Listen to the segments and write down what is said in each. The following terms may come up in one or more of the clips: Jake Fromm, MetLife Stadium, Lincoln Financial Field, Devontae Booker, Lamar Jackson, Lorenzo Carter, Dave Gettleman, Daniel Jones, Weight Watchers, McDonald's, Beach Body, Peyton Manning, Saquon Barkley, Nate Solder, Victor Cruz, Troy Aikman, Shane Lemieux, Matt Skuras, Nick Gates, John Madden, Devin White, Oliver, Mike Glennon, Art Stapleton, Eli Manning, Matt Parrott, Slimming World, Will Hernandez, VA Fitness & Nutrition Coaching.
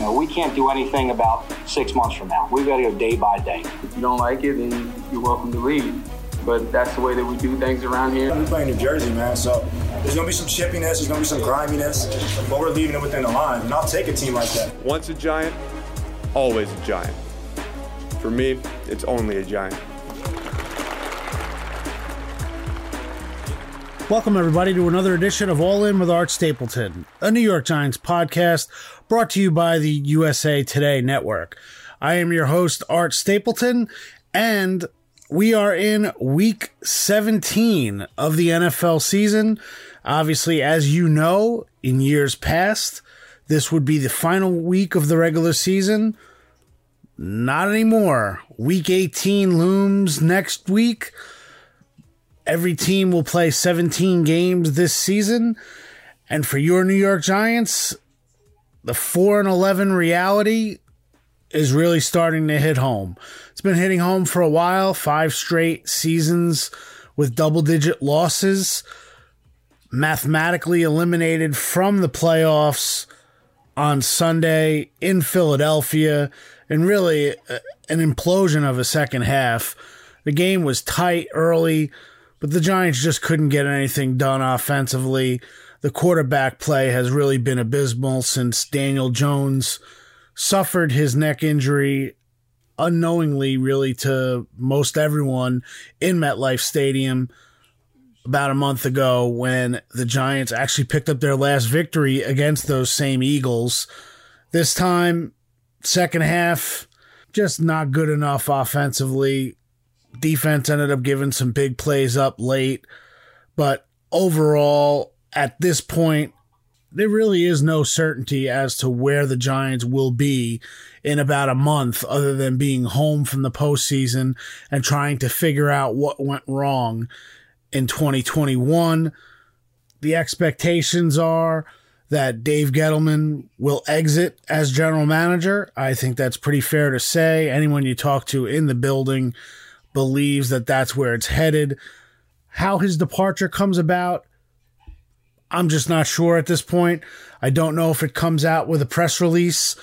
You know, we can't do anything about 6 months from now. We've got to go day by day. If you don't like it, then you're welcome to leave. But that's the way that we do things around here. We play in New Jersey, man, so there's going to be some chippiness, there's going to be some griminess, but we're leaving it within the line, and I'll take a team like that. Once a Giant, always a Giant. For me, it's only a Giant. Welcome, everybody, to another edition of All In with Art Stapleton, a New York Giants podcast brought to you by the USA Today Network. I am your host, Art Stapleton, and we are in Week 17 of the NFL season. Obviously, as you know, in years past, this would be the final week of the regular season. Not anymore. Week 18 looms next week. Every team will play 17 games this season. And for your New York Giants, the 4-11 reality is really starting to hit home. It's been hitting home for a while. 5 straight seasons with double-digit losses. Mathematically eliminated from the playoffs on Sunday in Philadelphia. And really an implosion of a second half. The game was tight early, but the Giants just couldn't get anything done offensively. The quarterback play has really been abysmal since Daniel Jones suffered his neck injury unknowingly, really, to most everyone in MetLife Stadium about a month ago when the Giants actually picked up their last victory against those same Eagles. This time, second half, just not good enough offensively. Defense ended up giving some big plays up late, but overall, at this point, there really is no certainty as to where the Giants will be in about a month other than being home from the postseason and trying to figure out what went wrong in 2021. The expectations are that Dave Gettleman will exit as general manager. I think that's pretty fair to say. Anyone you talk to in the building believes that that's where it's headed. How his departure comes about, I'm just not sure at this point. I don't know if it comes out with a press release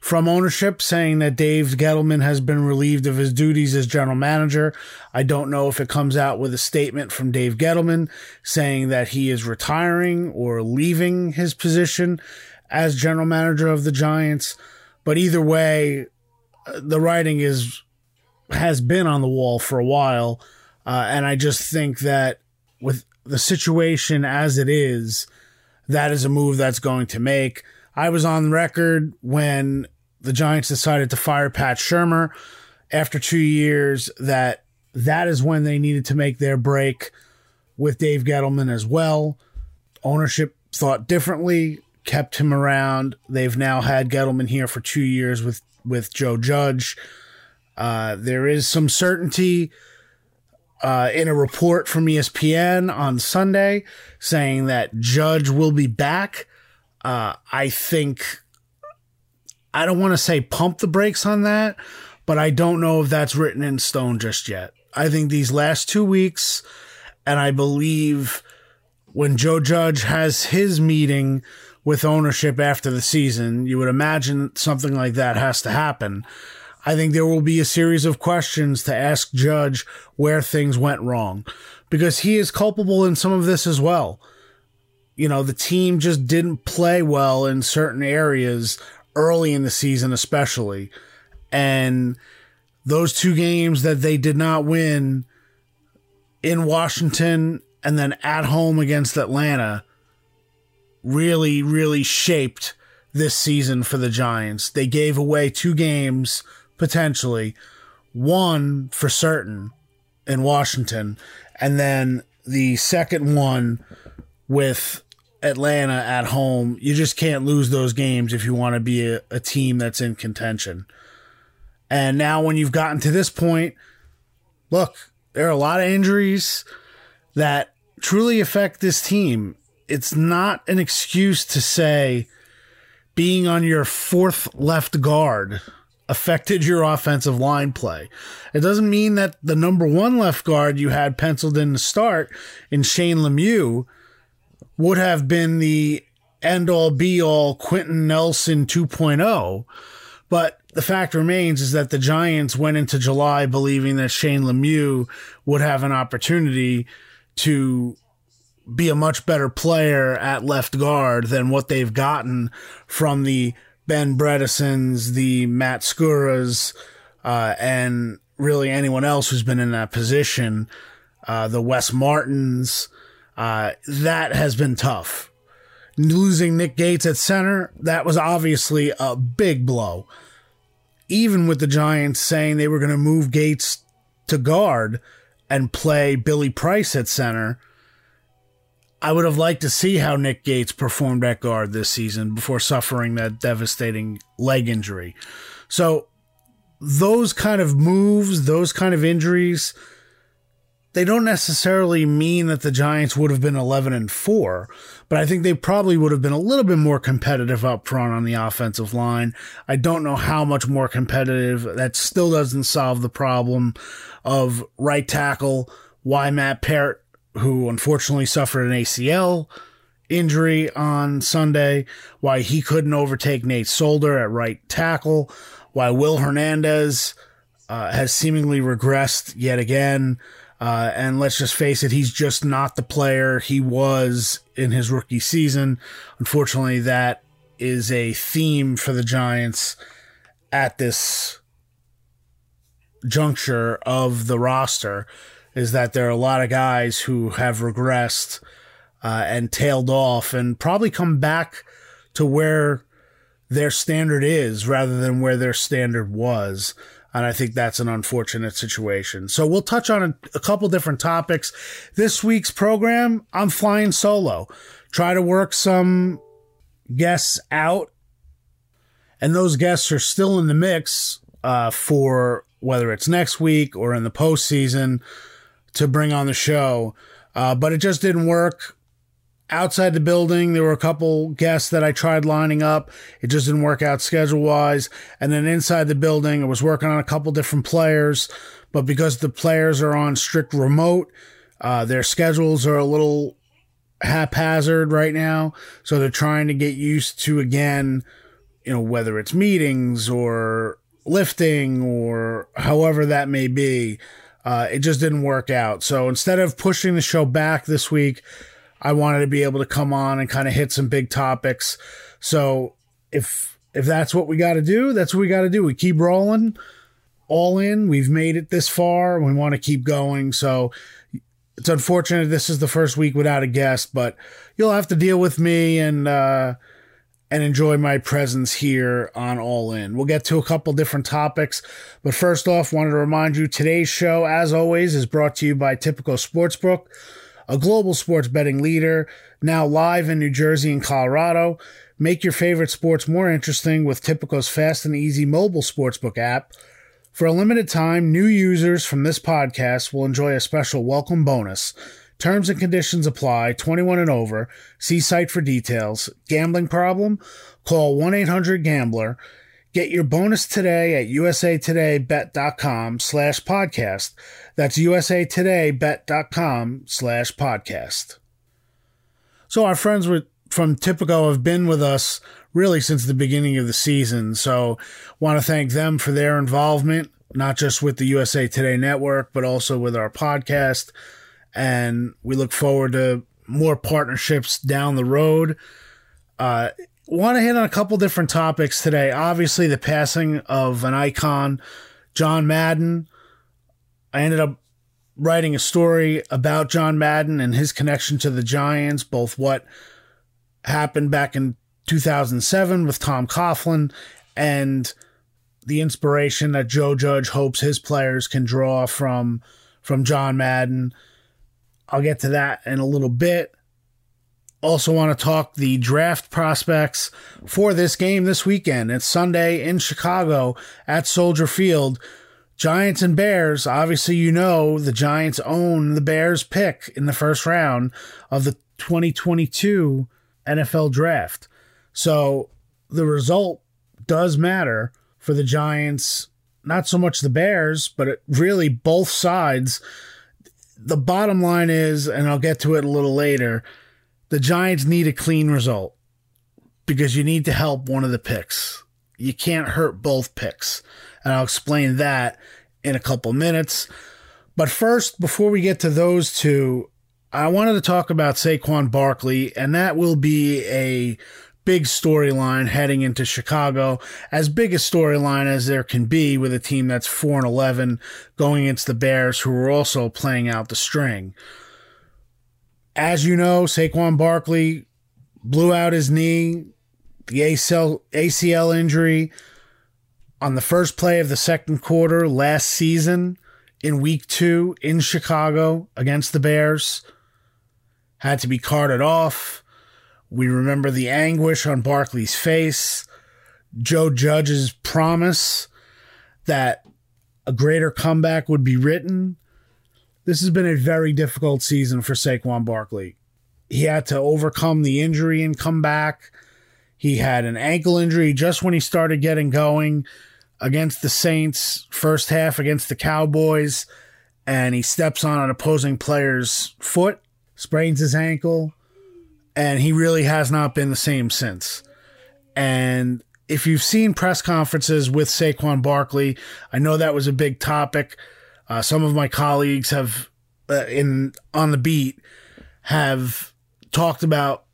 from ownership saying that Dave Gettleman has been relieved of his duties as general manager. I don't know if it comes out with a statement from Dave Gettleman saying that he is retiring or leaving his position as general manager of the Giants. But either way, the writing has been on the wall for a while, and I just think that with the situation as it is, that is a move that's going to make. I was on record when the Giants decided to fire Pat Shermer after 2 years that is when they needed to make their break with Dave Gettleman as well. Ownership thought differently, kept him around. They've now had Gettleman here for 2 years with Joe Judge. There is some certainty in a report from ESPN on Sunday saying that Judge will be back. I think, I don't want to say pump the brakes on that, but I don't know if that's written in stone just yet. I think these last 2 weeks, and I believe when Joe Judge has his meeting with ownership after the season, you would imagine something like that has to happen. I think there will be a series of questions to ask Judge where things went wrong, because he is culpable in some of this as well. You know, the team just didn't play well in certain areas early in the season, especially. And those 2 games that they did not win in Washington and then at home against Atlanta really, really shaped this season for the Giants. They gave away 2 games, potentially, one for certain in Washington, and then the second one with Atlanta at home. You just can't lose those games if you want to be a team that's in contention. And now when you've gotten to this point, look, there are a lot of injuries that truly affect this team. It's not an excuse to say being on your 4th left guard affected your offensive line play. It doesn't mean that the number 1 left guard you had penciled in to start in Shane Lemieux would have been the end-all, be-all Quentin Nelson 2.0. But the fact remains is that the Giants went into July believing that Shane Lemieux would have an opportunity to be a much better player at left guard than what they've gotten from the Ben Bredesons, the Matt Skuras, and really anyone else who's been in that position, the Wes Martins. That has been tough. Losing Nick Gates at center, that was obviously a big blow. Even with the Giants saying they were going to move Gates to guard and play Billy Price at center, I would have liked to see how Nick Gates performed at guard this season before suffering that devastating leg injury. So those kind of moves, those kind of injuries, they don't necessarily mean that the Giants would have been 11-4, but I think they probably would have been a little bit more competitive up front on the offensive line. I don't know how much more competitive. That still doesn't solve the problem of right tackle, why Matt Parrott, who unfortunately suffered an ACL injury on Sunday, why he couldn't overtake Nate Solder at right tackle, why Will Hernandez has seemingly regressed yet again. And let's just face it, he's just not the player he was in his rookie season. Unfortunately, that is a theme for the Giants at this juncture of the roster, is that there are a lot of guys who have regressed and tailed off and probably come back to where their standard is rather than where their standard was. And I think that's an unfortunate situation. So we'll touch on a couple different topics. This week's program, I'm flying solo. Try to work some guests out. And those guests are still in the mix for whether it's next week or in the postseason to bring on the show. But it just didn't work. Outside the building, there were a couple guests that I tried lining up. It just didn't work out schedule-wise. And then inside the building, I was working on a couple different players. But because the players are on strict remote, their schedules are a little haphazard right now. So they're trying to get used to, again, you know, whether it's meetings or lifting or however that may be. It just didn't work out. So instead of pushing the show back this week, I wanted to be able to come on and kind of hit some big topics. So if that's what we got to do, that's what we got to do. We keep rolling all in. We've made it this far. We want to keep going. So it's unfortunate this is the first week without a guest, but you'll have to deal with me and enjoy my presence here on All In. We'll get to a couple different topics, but first off, wanted to remind you today's show, as always, is brought to you by Tipico Sportsbook, a global sports betting leader, now live in New Jersey and Colorado. Make your favorite sports more interesting with Tipico's fast and easy mobile sportsbook app. For a limited time, new users from this podcast will enjoy a special welcome bonus. Terms and conditions apply, 21 and over. See site for details. Gambling problem? Call 1-800-GAMBLER. Get your bonus today at usatodaybet.com/podcast. That's usatodaybet.com/podcast. So our friends from Tipico have been with us really since the beginning of the season. So want to thank them for their involvement, not just with the USA Today Network, but also with our podcast. And we look forward to more partnerships down the road. Want to hit on a couple different topics today. Obviously, the passing of an icon, John Madden. I ended up writing a story about John Madden and his connection to the Giants, both what happened back in 2007 with Tom Coughlin and the inspiration that Joe Judge hopes his players can draw from John Madden. I'll get to that in a little bit. Also want to talk the draft prospects for this game this weekend. It's Sunday in Chicago at Soldier Field. Giants and Bears. Obviously, you know, the Giants own the Bears pick in the first round of the 2022 NFL draft. So the result does matter for the Giants, not so much the Bears, but it really both sides. The bottom line is, and I'll get to it a little later, the Giants need a clean result. because you need to help one of the picks. You can't hurt both picks. And I'll explain that in a couple minutes. But first, before we get to those two, I wanted to talk about Saquon Barkley, and that will be a big storyline heading into Chicago, as big a storyline as there can be with a team that's 4-11 going against the Bears, who are also playing out the string. As you know, Saquon Barkley blew out his knee, the ACL injury, on the first play of the second quarter last season in week 2 in Chicago against the Bears. Had to be carted off. We remember the anguish on Barkley's face, Joe Judge's promise that a greater comeback would be written. This has been a very difficult season for Saquon Barkley. He had to overcome the injury and come back. He had an ankle injury just when he started getting going against the Saints, first half against the Cowboys, and he steps on an opposing player's foot, sprains his ankle, and he really has not been the same since. And if you've seen press conferences with Saquon Barkley, I know that was a big topic. Some of my colleagues have, on the beat, have talked about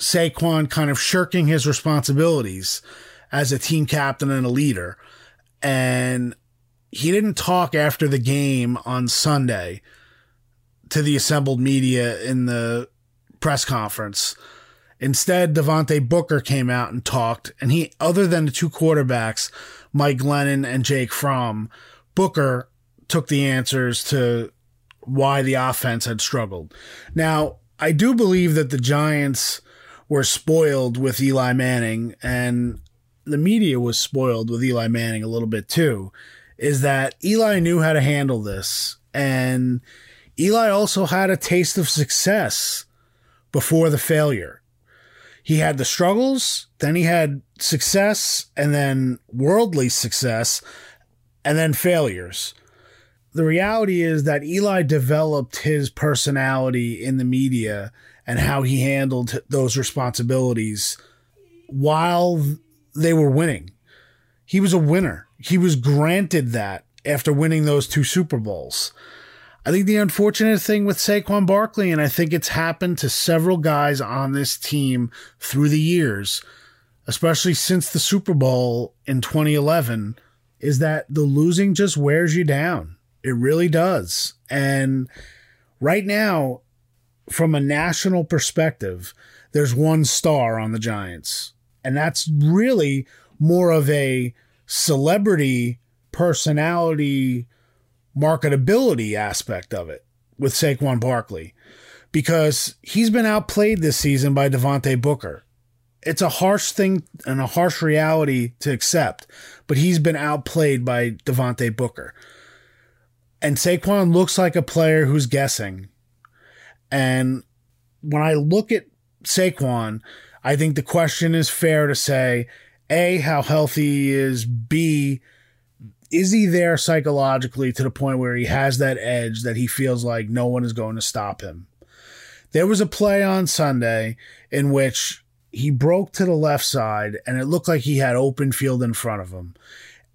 Saquon kind of shirking his responsibilities as a team captain and a leader. And he didn't talk after the game on Sunday to the assembled media in the press conference. Instead, Devontae Booker came out and talked, and he, other than the two quarterbacks, Mike Glennon and Jake Fromm, Booker took the answers to why the offense had struggled. Now, I do believe that the Giants were spoiled with Eli Manning, and the media was spoiled with Eli Manning a little bit too, is that Eli knew how to handle this. And Eli also had a taste of success before the failure. He had the struggles, then he had success, and then worldly success, and then failures. The reality is that Eli developed his personality in the media and how he handled those responsibilities while they were winning. He was a winner. He was granted that after winning those two Super Bowls. I think the unfortunate thing with Saquon Barkley, and I think it's happened to several guys on this team through the years, especially since the Super Bowl in 2011, is that the losing just wears you down. It really does. And right now, from a national perspective, there's one star on the Giants. And that's really more of a celebrity, personality, marketability aspect of it with Saquon Barkley, because he's been outplayed this season by Devontae Booker. It's a harsh thing and a harsh reality to accept, but he's been outplayed by Devontae Booker. And Saquon looks like a player who's guessing. And when I look at Saquon, I think the question is fair to say, A, how healthy he is, B, is he there psychologically to the point where he has that edge that he feels like no one is going to stop him? There was a play on Sunday in which he broke to the left side, and it looked like he had open field in front of him.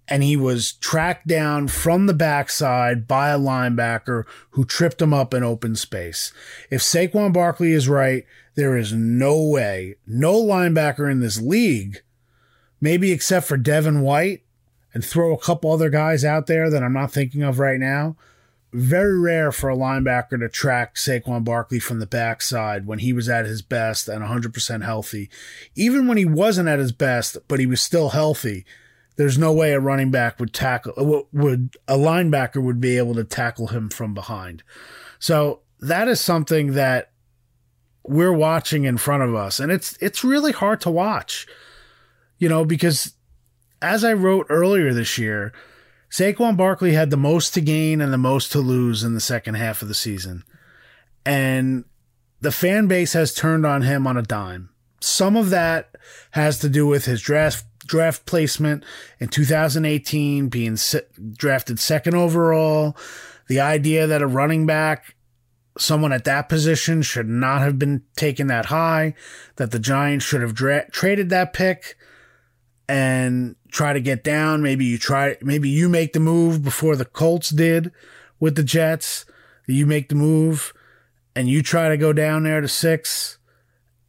And he was tracked down from the backside by a linebacker who tripped him up in open space. If Saquon Barkley is right, there is no way, no linebacker in this league, maybe except for Devin White, and throw a couple other guys out there that I'm not thinking of right now. Very rare for a linebacker to track Saquon Barkley from the backside when he was at his best and 100% healthy. Even when he wasn't at his best, but he was still healthy, there's no way a running back would tackle, would a linebacker would be able to tackle him from behind. So that is something that we're watching in front of us, and it's really hard to watch, you know, because as I wrote earlier this year, Saquon Barkley had the most to gain and the most to lose in the second half of the season, and the fan base has turned on him on a dime. Some of that has to do with his draft placement in 2018, being drafted second overall, the idea that a running back someone at that position should not have been taken that high, that the Giants should have traded that pick and try to get down. Maybe you make the move before the Colts did with the Jets. You make the move and you try to go down there to 6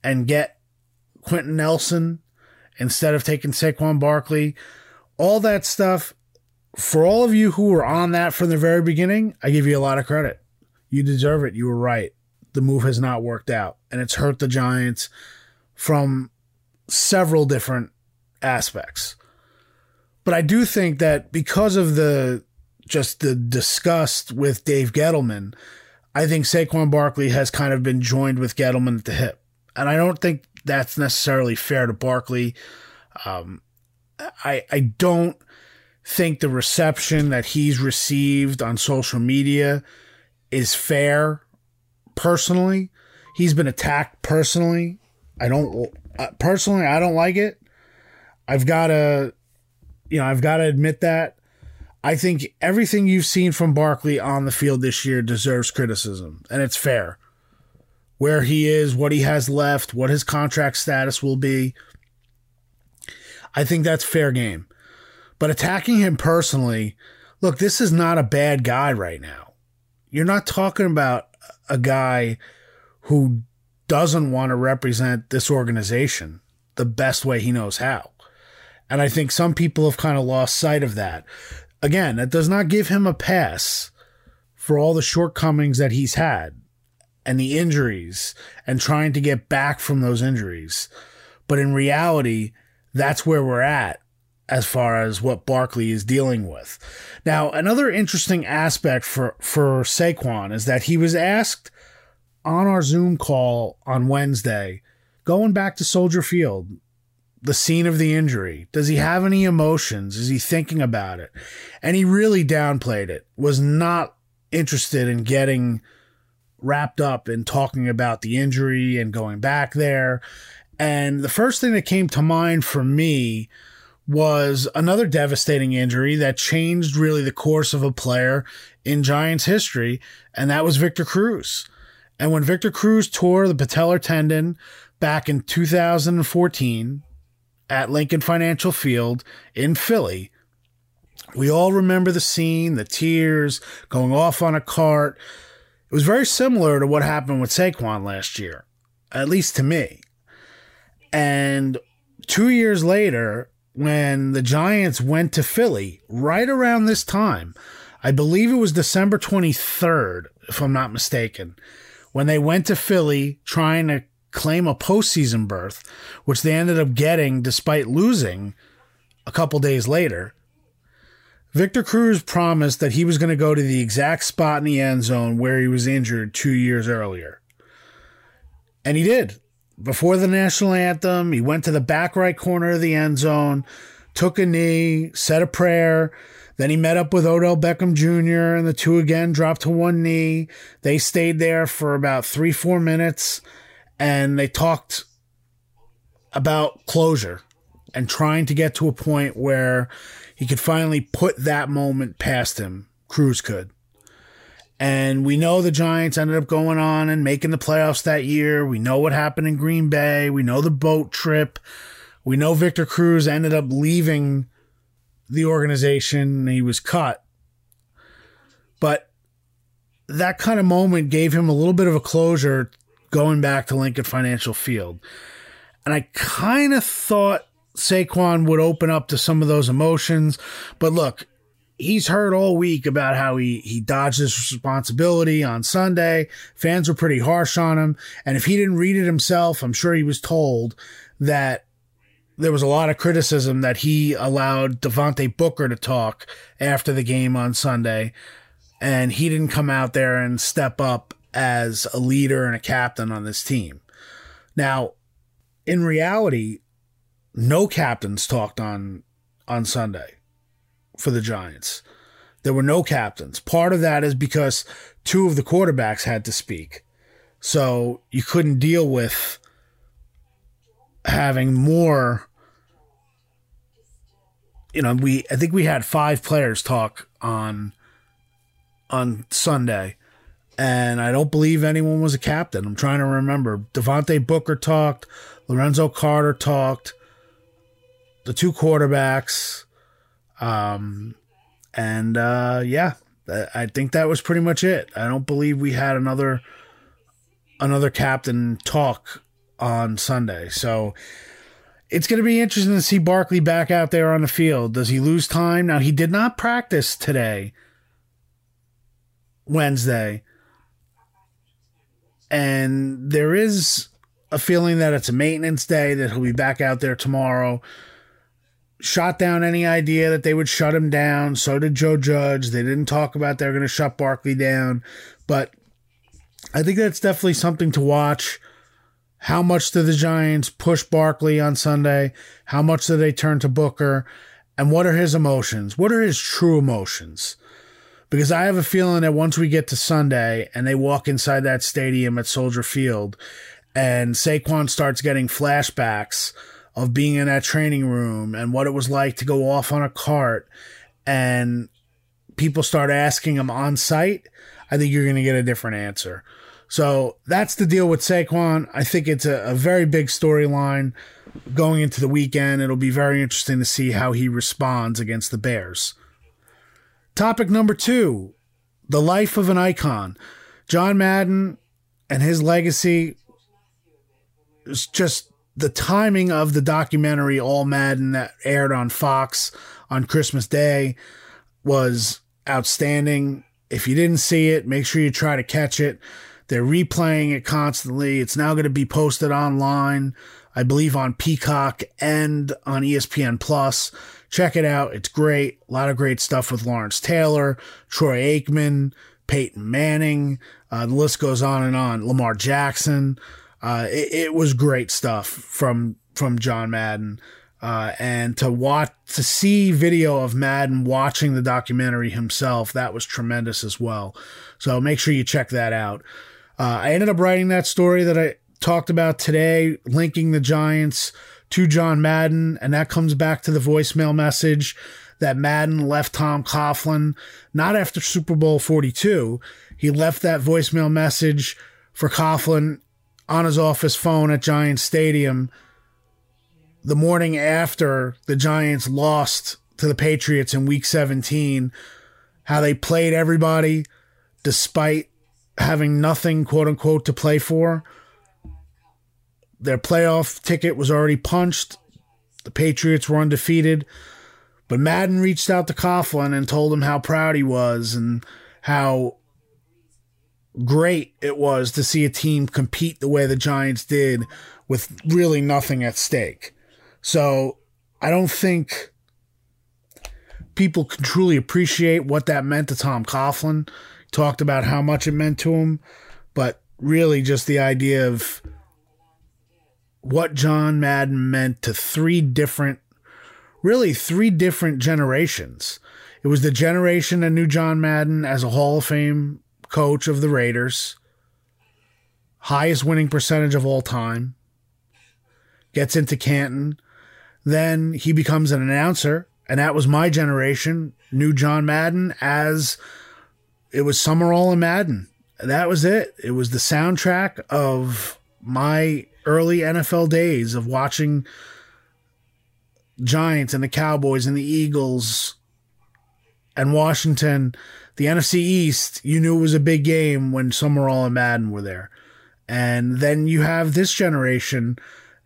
and get Quentin Nelson instead of taking Saquon Barkley. All that stuff, for all of you who were on that from the very beginning, I give you a lot of credit. You deserve it. You were right. The move has not worked out, and it's hurt the Giants from several different aspects. But I do think that because of the disgust with Dave Gettleman, I think Saquon Barkley has kind of been joined with Gettleman at the hip. And I don't think that's necessarily fair to Barkley. I don't think the reception that he's received on social media is fair personally. He's been attacked personally. I don't like it. I've got to admit that. I think everything you've seen from Barkley on the field this year deserves criticism, and it's fair. Where he is, what he has left, what his contract status will be, I think that's fair game. But attacking him personally, look, this is not a bad guy right now. You're not talking about a guy who doesn't want to represent this organization the best way he knows how. And I think some people have kind of lost sight of that. Again, that does not give him a pass for all the shortcomings that he's had and the injuries and trying to get back from those injuries. But in reality, that's where we're at as far as what Barkley is dealing with. Now, another interesting aspect for Saquon is that he was asked on our Zoom call on Wednesday, going back to Soldier Field, the scene of the injury. Does he have any emotions? Is he thinking about it? And he really downplayed it, was not interested in getting wrapped up in talking about the injury and going back there. And the first thing that came to mind for me was another devastating injury that changed really the course of a player in Giants history, and that was Victor Cruz. And when Victor Cruz tore the patellar tendon back in 2014, at Lincoln Financial Field in Philly, we all remember the scene, the tears, going off on a cart. It was very similar to what happened with Saquon last year, at least to me. And 2 years later, when the Giants went to Philly, right around this time, I believe it was December 23rd, if I'm not mistaken, when they went to Philly trying to claim a postseason berth, which they ended up getting despite losing a couple days later, Victor Cruz promised that he was going to go to the exact spot in the end zone where he was injured 2 years earlier. And he did. Before the national anthem, he went to the back right corner of the end zone, took a knee, said a prayer. Then he met up with Odell Beckham Jr., and the two again dropped to one knee. They stayed there for about 3-4 minutes, and they talked about closure and trying to get to a point where he could finally put that moment past him. Cruz could. And we know the Giants ended up going on and making the playoffs that year. We know what happened in Green Bay. We know the boat trip. We know Victor Cruz ended up leaving the organization. He was cut. But that kind of moment gave him a little bit of a closure going back to Lincoln Financial Field. And I kind of thought Saquon would open up to some of those emotions. But look, he's heard all week about how he dodged his responsibility on Sunday. Fans were pretty harsh on him. And if he didn't read it himself, I'm sure he was told that there was a lot of criticism that he allowed Devontae Booker to talk after the game on Sunday. And he didn't come out there and step up as a leader and a captain on this team. Now, in reality, no captains talked on Sunday for the Giants. There were no captains. Part of that is because two of the quarterbacks had to speak. So you couldn't deal with having more. I think we had 5 players talk on Sunday. And I don't believe anyone was a captain. I'm trying to remember. Devontae Booker talked. Lorenzo Carter talked. The two quarterbacks. Yeah, I think that was pretty much it. I don't believe we had another captain talk on Sunday. So it's going to be interesting to see Barkley back out there on the field. Does he lose time? Now, he did not practice today, Wednesday. And there is a feeling that it's a maintenance day, that he'll be back out there tomorrow. Shot down any idea that they would shut him down. So did Joe Judge. They didn't talk about they're going to shut Barkley down. But I think that's definitely something to watch. How much do the Giants push Barkley on Sunday? How much do they turn to Booker? And what are his emotions? What are his true emotions? Because I have a feeling that once we get to Sunday and they walk inside that stadium at Soldier Field and Saquon starts getting flashbacks of being in that training room and what it was like to go off on a cart, and people start asking him on site, I think you're going to get a different answer. So that's the deal with Saquon. I think it's a very big storyline going into the weekend. It'll be very interesting to see how he responds against the Bears. Topic number two, the life of an icon. John Madden and his legacy is just... The timing of the documentary All Madden that aired on Fox on Christmas Day was outstanding. If you didn't see it, make sure you try to catch it. They're replaying it constantly. It's now going to be posted online, I believe, on Peacock and on ESPN Plus. Check it out. It's great. A lot of great stuff with Lawrence Taylor, Troy Aikman, Peyton Manning. The list goes on and on. Lamar Jackson. It was great stuff from John Madden, and to see video of Madden watching the documentary himself, that was tremendous as well. So make sure you check that out. I ended up writing that story that I talked about today, linking the Giants to John Madden, and that comes back to the voicemail message that Madden left Tom Coughlin, not after Super Bowl 42. He left that voicemail message for Coughlin on his office phone at Giants Stadium the morning after the Giants lost to the Patriots in Week 17, how they played everybody despite having nothing, quote-unquote, to play for. Their playoff ticket was already punched. The Patriots were undefeated. But Madden reached out to Coughlin and told him how proud he was and how great it was to see a team compete the way the Giants did with really nothing at stake. So I don't think people can truly appreciate what that meant to Tom Coughlin. He talked about how much it meant to him, but really just the idea of what John Madden meant to three different generations. It was the generation that knew John Madden as a Hall of Fame coach of the Raiders, highest winning percentage of all time, gets into Canton. Then he becomes an announcer, and that was my generation, knew John Madden as it was Summerall and Madden. That was it. It was the soundtrack of my early NFL days of watching Giants and the Cowboys and the Eagles and Washington. The NFC East, you knew it was a big game when Summerall and Madden were there. And then you have this generation,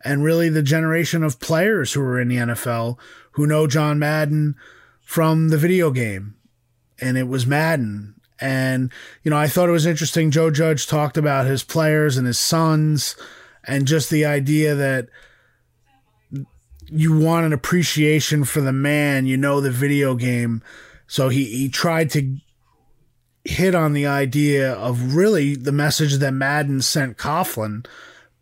and really the generation of players who are in the NFL who know John Madden from the video game. And it was Madden. And, you know, I thought it was interesting. Joe Judge talked about his players and his sons and just the idea that you want an appreciation for the man, you know, the video game. So he tried to hit on the idea of really the message that Madden sent Coughlin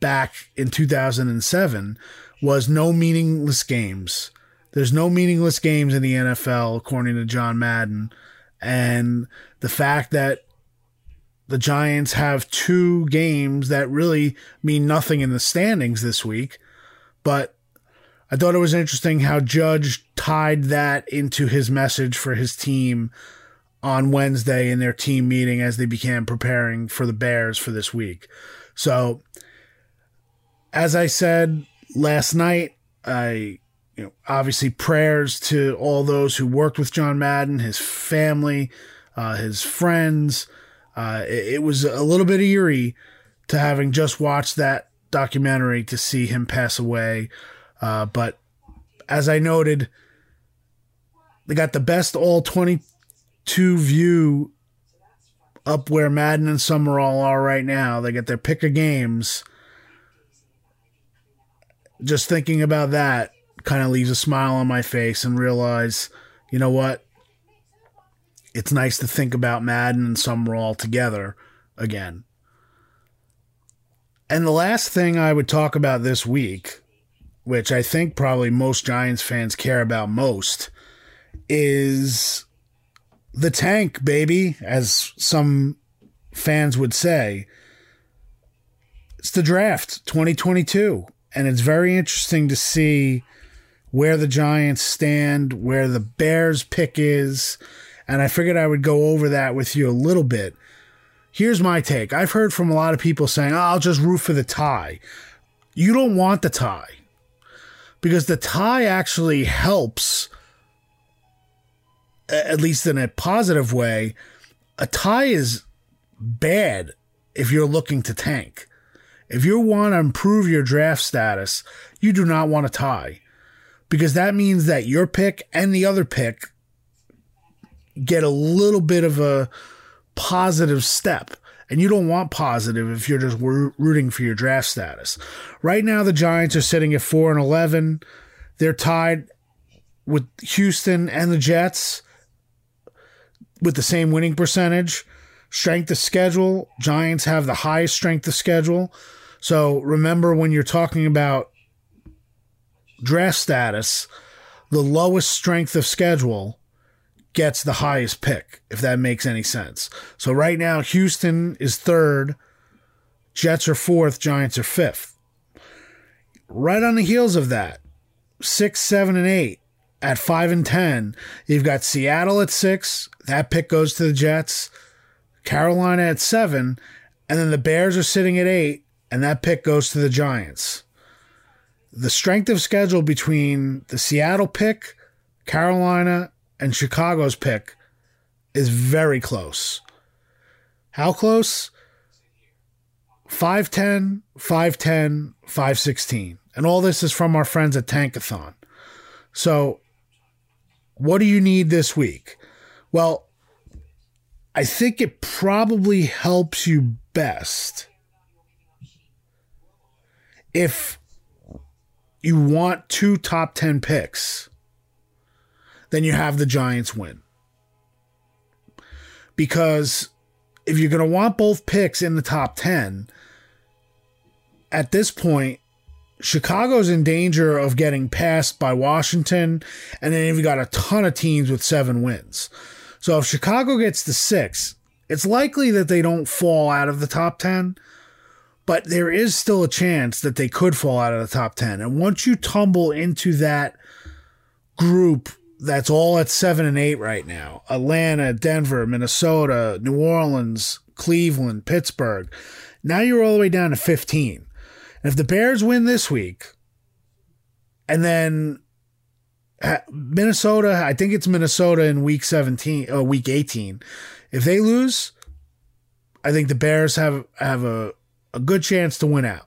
back in 2007 was no meaningless games. There's no meaningless games in the NFL, according to John Madden. And the fact that the Giants have two games that really mean nothing in the standings this week, but I thought it was interesting how Judge tied that into his message for his team on Wednesday in their team meeting as they began preparing for the Bears for this week. So, as I said last night, obviously prayers to all those who worked with John Madden, his family, his friends. It was a little bit eerie to having just watched that documentary to see him pass away. But as I noted, they got the best all 22 view up where Madden and Summerall are right now. They get their pick of games. Just thinking about that kind of leaves a smile on my face and realize, you know what? It's nice to think about Madden and Summerall together again. And the last thing I would talk about this week, which I think probably most Giants fans care about most, is the tank, baby, as some fans would say. It's the draft 2022, and it's very interesting to see where the Giants stand, where the Bears pick is, and I figured I would go over that with you a little bit. Here's my take. I've heard from a lot of people saying, oh, I'll just root for the tie. You don't want the tie, because the tie actually helps, at least in a positive way. A tie is bad if you're looking to tank. If you want to improve your draft status, you do not want a tie, because that means that your pick and the other pick get a little bit of a positive step, and you don't want positive if you're just rooting for your draft status. Right now, the Giants are sitting at 4-11. They're tied with Houston and the Jets with the same winning percentage. Strength of schedule, Giants have the highest strength of schedule. So remember, when you're talking about draft status, the lowest strength of schedule gets the highest pick, if that makes any sense. So right now, Houston is third, Jets are fourth, Giants are fifth. Right on the heels of that, 6, 7, and 8 at 5 and 10, you've got Seattle at 6. That pick goes to the Jets. Carolina at 7, and then the Bears are sitting at 8, and that pick goes to the Giants. The strength of schedule between the Seattle pick, Carolina, and Chicago's pick is very close. How close? 5-10, 5-10, 5-16. And all this is from our friends at Tankathon. So what do you need this week? Well, I think it probably helps you best if you want 2 top 10 picks. Then you have the Giants win. Because if you're going to want both picks in the top 10, at this point, Chicago's in danger of getting passed by Washington, and then you've got a ton of teams with 7 wins. So if Chicago gets to 6, it's likely that they don't fall out of the top 10, but there is still a chance that they could fall out of the top 10. And once you tumble into that group that's all at 7 and 8 right now, Atlanta, Denver, Minnesota, New Orleans, Cleveland, Pittsburgh, now you're all the way down to 15. And if the Bears win this week, and then Minnesota, I think it's Minnesota in week 17 or week 18, if they lose, I think the Bears have a good chance to win out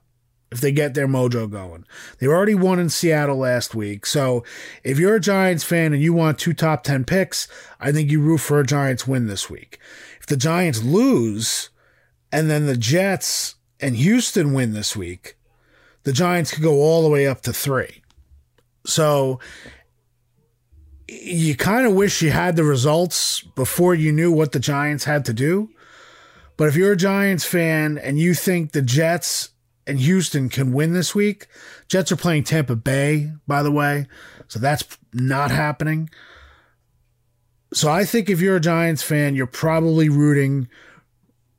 if they get their mojo going. They already won in Seattle last week. So if you're a Giants fan and you want 2 top 10 picks, I think you root for a Giants win this week. If the Giants lose and then the Jets and Houston win this week, the Giants could go all the way up to 3. So you kind of wish you had the results before you knew what the Giants had to do. But if you're a Giants fan and you think the Jets and Houston can win this week — Jets are playing Tampa Bay, by the way, so that's not happening. So I think if you're a Giants fan, you're probably rooting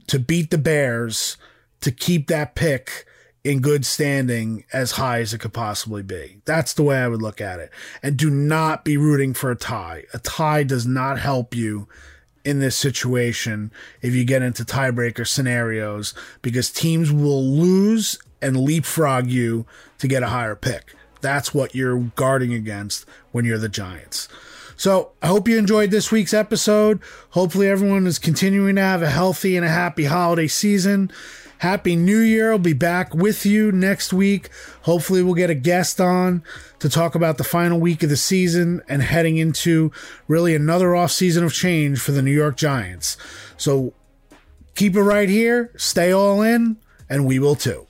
to beat the Bears to keep that pick in good standing as high as it could possibly be. That's the way I would look at it. And do not be rooting for a tie. A tie does not help you in this situation if you get into tiebreaker scenarios, because teams will lose and leapfrog you to get a higher pick. That's what you're guarding against when you're the Giants. So I hope you enjoyed this week's episode. Hopefully everyone is continuing to have a healthy and a happy holiday season. Happy New Year. I'll be back with you next week. Hopefully we'll get a guest on to talk about the final week of the season and heading into really another offseason of change for the New York Giants. So keep it right here. Stay all in, and we will too.